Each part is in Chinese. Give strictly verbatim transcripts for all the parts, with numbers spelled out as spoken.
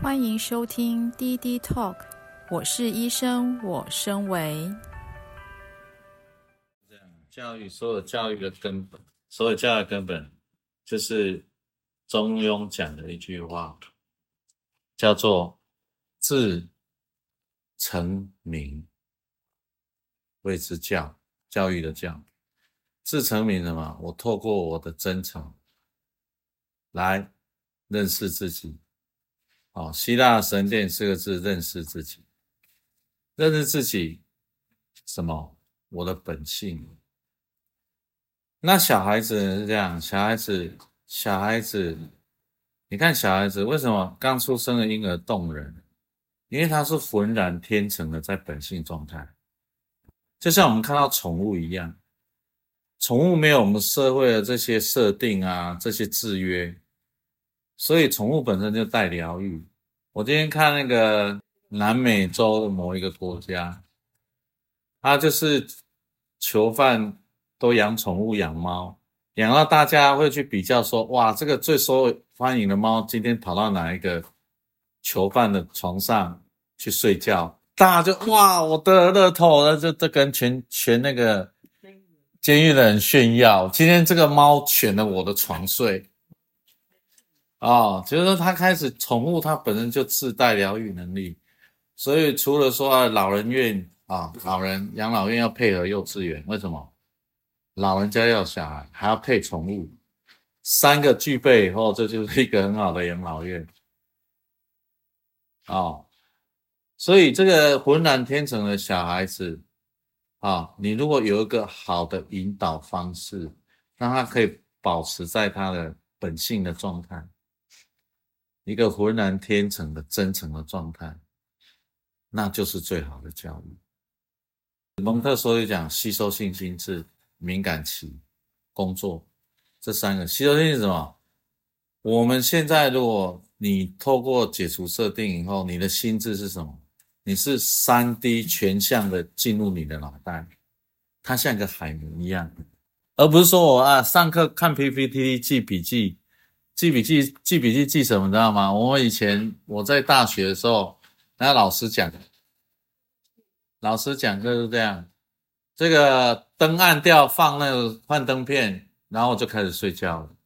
欢迎收听 D D talk， 我是医生，我身为教育所有教育的根本，所有教育的根本就是中庸讲的一句话，叫做自成名谓之教，教育的教。自成名了嘛？我透过我的真诚来认识自己。哦，希腊神殿四个字，认识自己。认识自己什么？我的本性。那小孩子是这样，小孩子小孩子你看小孩子为什么刚出生的婴儿动人？因为他是浑然天成的在本性状态。就像我们看到宠物一样，宠物没有我们社会的这些设定啊，这些制约。所以宠物本身就带疗愈。我今天看那个南美洲的某一个国家，他就是囚犯都养宠物养猫，养到大家会去比较说，哇，这个最受欢迎的猫今天跑到哪一个囚犯的床上去睡觉，大家就哇，我得乐透了，就这跟全全那个监狱的人炫耀，今天这个猫选了我的床睡。哦，就是说他开始宠物，他本身就自带疗愈能力，所以除了说、啊、老人院啊，老人养老院要配合幼稚园，为什么？老人家要小孩，还要配宠物，三个具备以后，这就是一个很好的养老院。哦，所以这个浑然天成的小孩子啊，你如果有一个好的引导方式，让他可以保持在他的本性的状态。一个浑然天成的真诚的状态，那就是最好的教育。蒙特梭利讲吸收性心智、敏感期、工作，这三个吸收性是什么？我们现在如果你透过解除设定以后，你的心智是什么？你是 三 D 全向的进入你的脑袋，它像个海绵一样，而不是说我啊上课看 P P T 记笔记。记笔记记笔记记什么知道吗？我以前我在大学的时候，那老师讲老师讲课是这样，这个灯暗掉放那个幻灯片，然后我就开始睡觉了，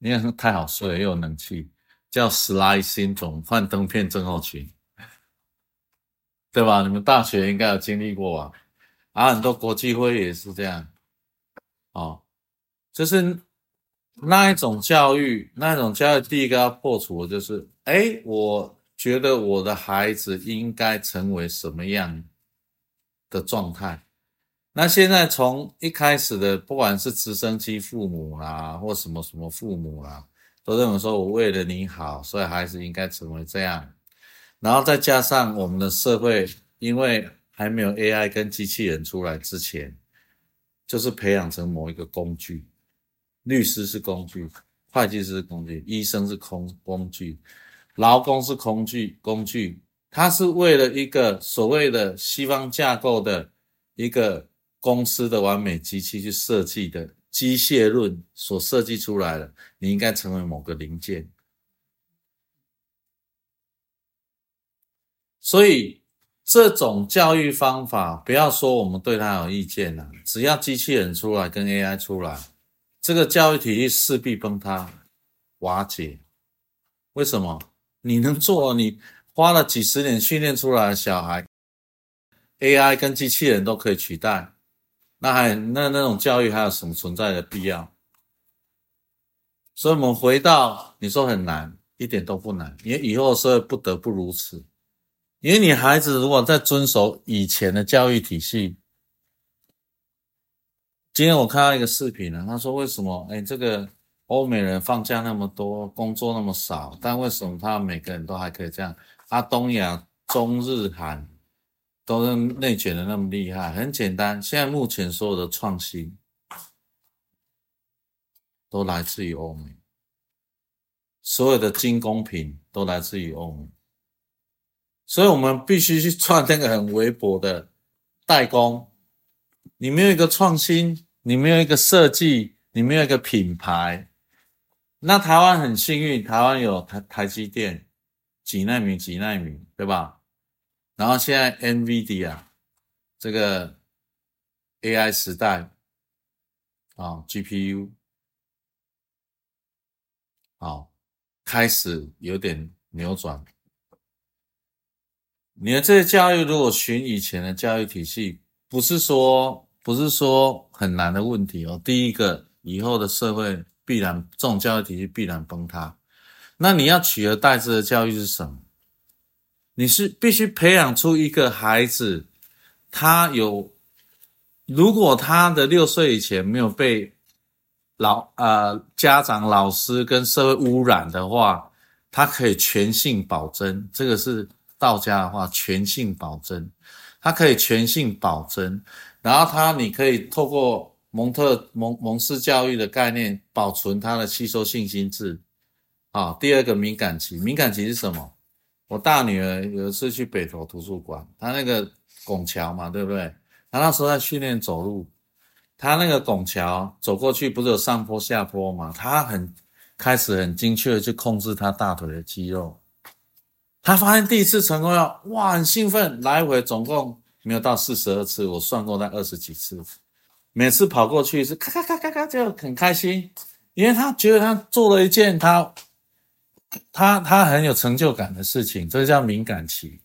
因为太好睡了，又有冷气，叫 Sly Syndrome 幻灯片症候群，对吧？你们大学应该有经历过啊，啊很多国际会也是这样。哦，就是那一种教育，那一种教育第一个要破除的就是，诶，我觉得我的孩子应该成为什么样的状态？那现在从一开始的，不管是直升机父母啦，或什么什么父母啦，都认为说我为了你好，所以孩子应该成为这样。然后再加上我们的社会，因为还没有 A I 跟机器人出来之前，就是培养成某一个工具。律师是工具，会计师是工具，医生是工具，劳工是工具工具。它是为了一个所谓的西方架构的一个公司的完美机器去设计的机械论所设计出来的，你应该成为某个零件。所以这种教育方法，不要说我们对它有意见啦，只要机器人出来跟 A I 出来，这个教育体系势必崩塌瓦解。为什么？你能做，你花了几十年训练出来的小孩 A I 跟机器人都可以取代，那还那那种教育还有什么存在的必要？所以我们回到你说很难，一点都不难，因为以后社会不得不如此。因为你孩子如果在遵守以前的教育体系，今天我看到一个视频啊，他说为什么诶这个欧美人放假那么多，工作那么少，但为什么他每个人都还可以这样啊？东亚、中日韩都是内卷的那么厉害。很简单，现在目前所有的创新都来自于欧美，所有的精工品都来自于欧美，所以我们必须去赚那个很微薄的代工。你没有一个创新，你没有一个设计，你没有一个品牌。那台湾很幸运，台湾有台台积电，几奈米几奈米，对吧？然后现在 NVIDIA 这个 A I 时代啊 ，G P U 好开始有点扭转。你的这些教育如果循以前的教育体系，不是说不是说很难的问题哦。第一个，以后的社会必然这种教育体系必然崩塌。那你要取而代之的教育是什么？你是必须培养出一个孩子，他有，如果他的六岁以前没有被老呃家长、老师跟社会污染的话，他可以全性保真。这个是道家的话，全性保真，他可以全性保真。然后他，你可以透过蒙特蒙蒙氏教育的概念，保存他的吸收性心智。好、哦，第二个敏感期，敏感期是什么？我大女儿有一次去北投图书馆，她那个拱桥嘛，对不对？她那时候在训练走路，她那个拱桥走过去不是有上坡下坡嘛？她很开始很精确的去控制她大腿的肌肉。她发现第一次成功了，哇，很兴奋，来回总共没有到四十二次，我算过大概二十几次，每次跑过去是咔咔咔咔咔就很开心，因为她觉得她做了一件她他他很有成就感的事情，这叫敏感期。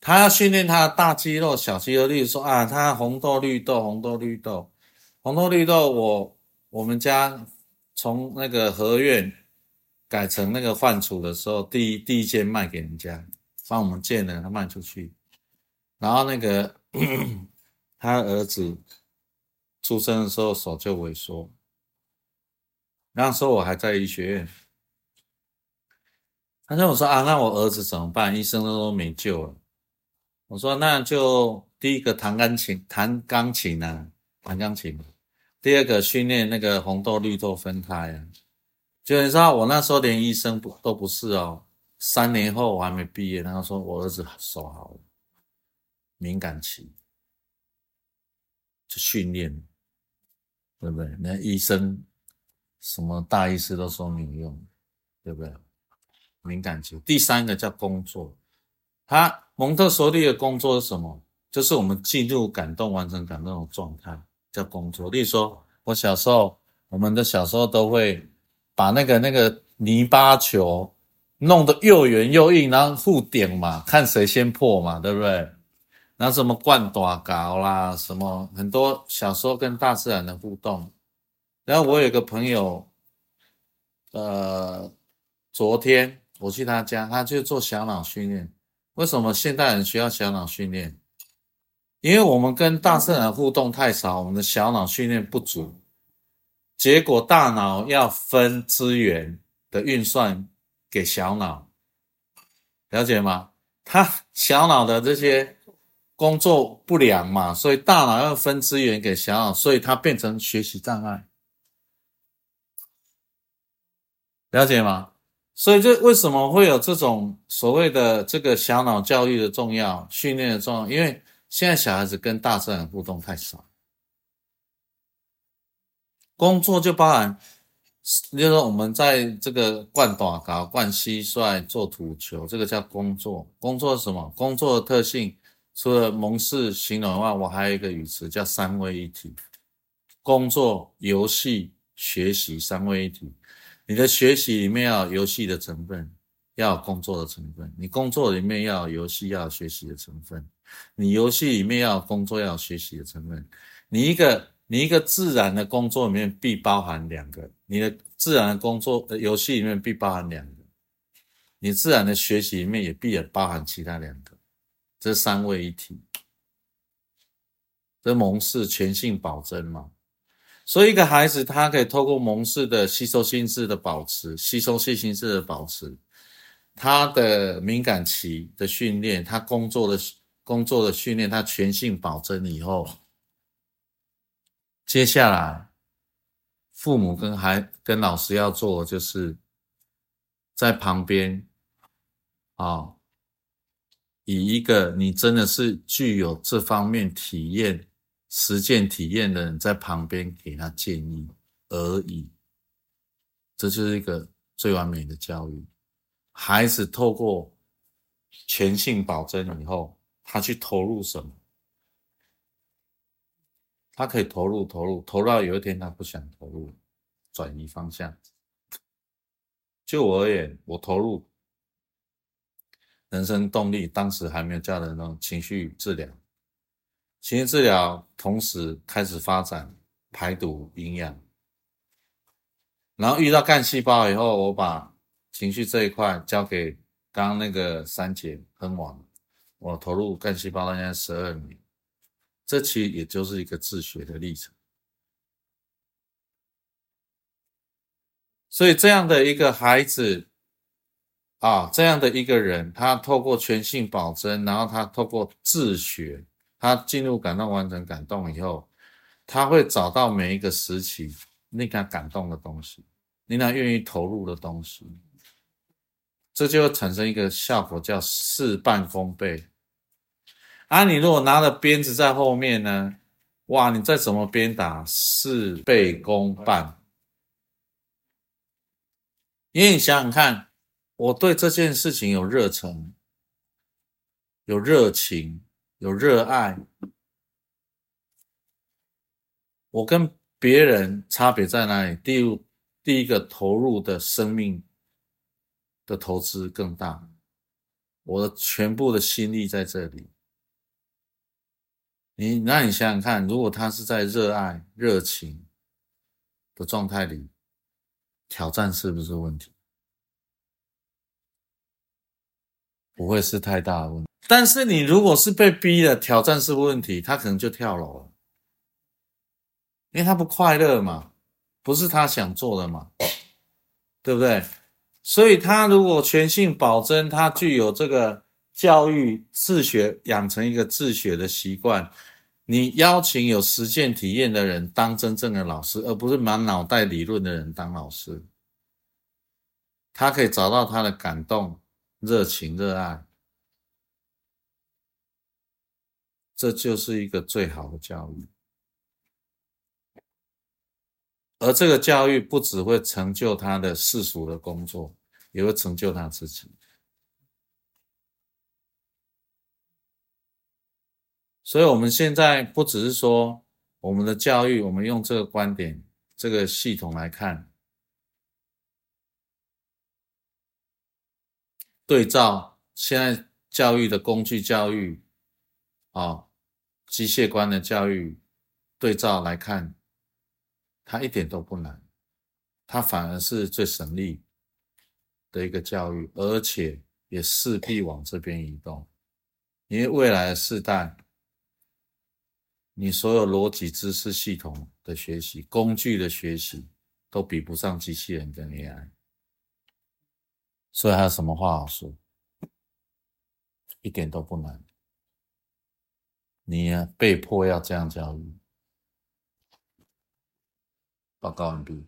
他要训练他的大肌肉、小肌肉，例如说啊，他红豆、绿豆、红豆、绿豆、红豆、绿豆。我我们家从那个合院改成那个换储的时候，第一第一件卖给人家，帮我们建了，他卖出去。然后那个他儿子出生的时候手就萎缩。那时候我还在医学院，他跟我说啊，那我儿子怎么办？医生都没救了。我说那就第一个弹钢琴，弹钢琴啊，弹钢琴。第二个训练那个红豆绿豆分开啊。就你知道我那时候连医生不都不是哦。三年后我还没毕业，然后说我儿子手好了，敏感期，就训练，对不对？那医生。什么大医师都说没有用，对不对？敏感期。第三个叫工作，他蒙特梭利的工作是什么？就是我们进入感动、完成感动的状态，叫工作。例如说，我小时候，我们的小时候都会把那个那个泥巴球弄得又圆又硬，然后互顶嘛，看谁先破嘛，对不对？然后什么灌大糕啦，什么很多小时候跟大自然的互动。然后我有一个朋友，呃，昨天我去他家，他就做小脑训练。为什么现代人需要小脑训练？因为我们跟大自然互动太少，我们的小脑训练不足，结果大脑要分资源的运算给小脑，了解吗？他小脑的这些工作不良嘛，所以大脑要分资源给小脑，所以它变成学习障碍。了解吗？所以这为什么会有这种所谓的这个小脑教育的重要、训练的重要？因为现在小孩子跟大自然互动太少，工作就包含，就是说我们在这个灌短高、灌蟋蟀、做土球，这个叫工作。工作是什么？工作的特性除了蒙氏形容以外，我还有一个语词叫三位一体：工作、游戏、学习，三位一体。你的学习里面要有游戏的成分，要有工作的成分；你工作里面要有游戏，要有学习的成分；你游戏里面要有工作，要有学习的成分。你一个你一个自然的工作里面必包含两个，你的自然的工作呃游戏里面必包含两个，你自然的学习里面也必也包含其他两个，这三位一体。这蒙氏全性保真嘛。所以一个孩子他可以透过蒙氏的吸收心智的保持，吸收性心智的保持，他的敏感期的训练，他工作的工作的训练，他全性保真以后，接下来父母跟孩跟老师要做的就是在旁边啊、哦，以一个你真的是具有这方面体验实践体验的人在旁边给他建议而已，这就是一个最完美的教育。孩子透过全性保证以后，他去投入什么？他可以投入投入投入到有一天他不想投入，转移方向。就我而言，我投入人生动力，当时还没有教的那种情绪治疗，情绪治疗同时开始发展排毒营养，然后遇到干细胞以后，我把情绪这一块交给刚刚那个三姐很晚，我投入干细胞到现在十二年，这其实也就是一个自学的历程。所以这样的一个孩子啊，这样的一个人，他透过全性保真，然后他透过自学，他进入感动完成感动以后，他会找到每一个时期令他感动的东西，令他愿意投入的东西，这就会产生一个效果叫事半功倍。啊，你如果拿了鞭子在后面呢，哇，你再怎么鞭打，事倍功半。因为你想想看，我对这件事情有热忱，有热情，有热爱，我跟别人差别在哪里？第一，第一个投入的生命的投资更大，我的全部的心力在这里。你那你想想看，如果他是在热爱热情的状态里，挑战是不是问题？不会是太大的问题。但是你如果是被逼的，挑战是问题，他可能就跳楼了，因为他不快乐嘛，不是他想做的嘛，对不对？所以他如果全性保真，他具有这个教育自学，养成一个自学的习惯，你邀请有实践体验的人当真正的老师，而不是满脑袋理论的人当老师。他可以找到他的感动、热情、热爱，这就是一个最好的教育。而这个教育不只会成就他的世俗的工作，也会成就他自己。所以我们现在不只是说我们的教育，我们用这个观点这个系统来看，对照现在教育的工具教育、哦、机械观的教育，对照来看，它一点都不难，它反而是最省力的一个教育，而且也势必往这边移动。因为未来的世代，你所有逻辑知识系统的学习、工具的学习都比不上机器人跟 A I。 所以还有什么话好说？一点都不难，你也被迫要这样教育。报告完毕。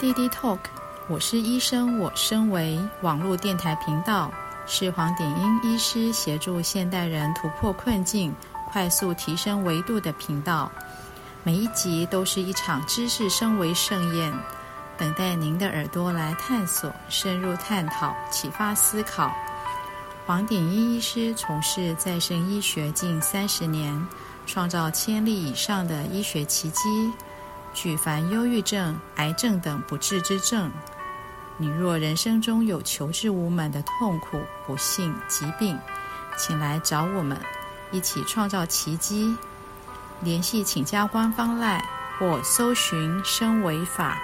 D D Talk， 我是医生，我身为网络电台频道，是黄鼎英医师协助现代人突破困境、快速提升维度的频道。每一集都是一场知识升维盛宴，等待您的耳朵来探索、深入探讨、启发思考。黄鼎英医师从事再生医学近三十年，创造千例以上的医学奇迹，举凡忧郁症、癌症等不治之症。你若人生中有求之无门的痛苦、不幸、疾病，请来找我们，一起创造奇迹。联系请加官方 LINE 或搜寻“生维法”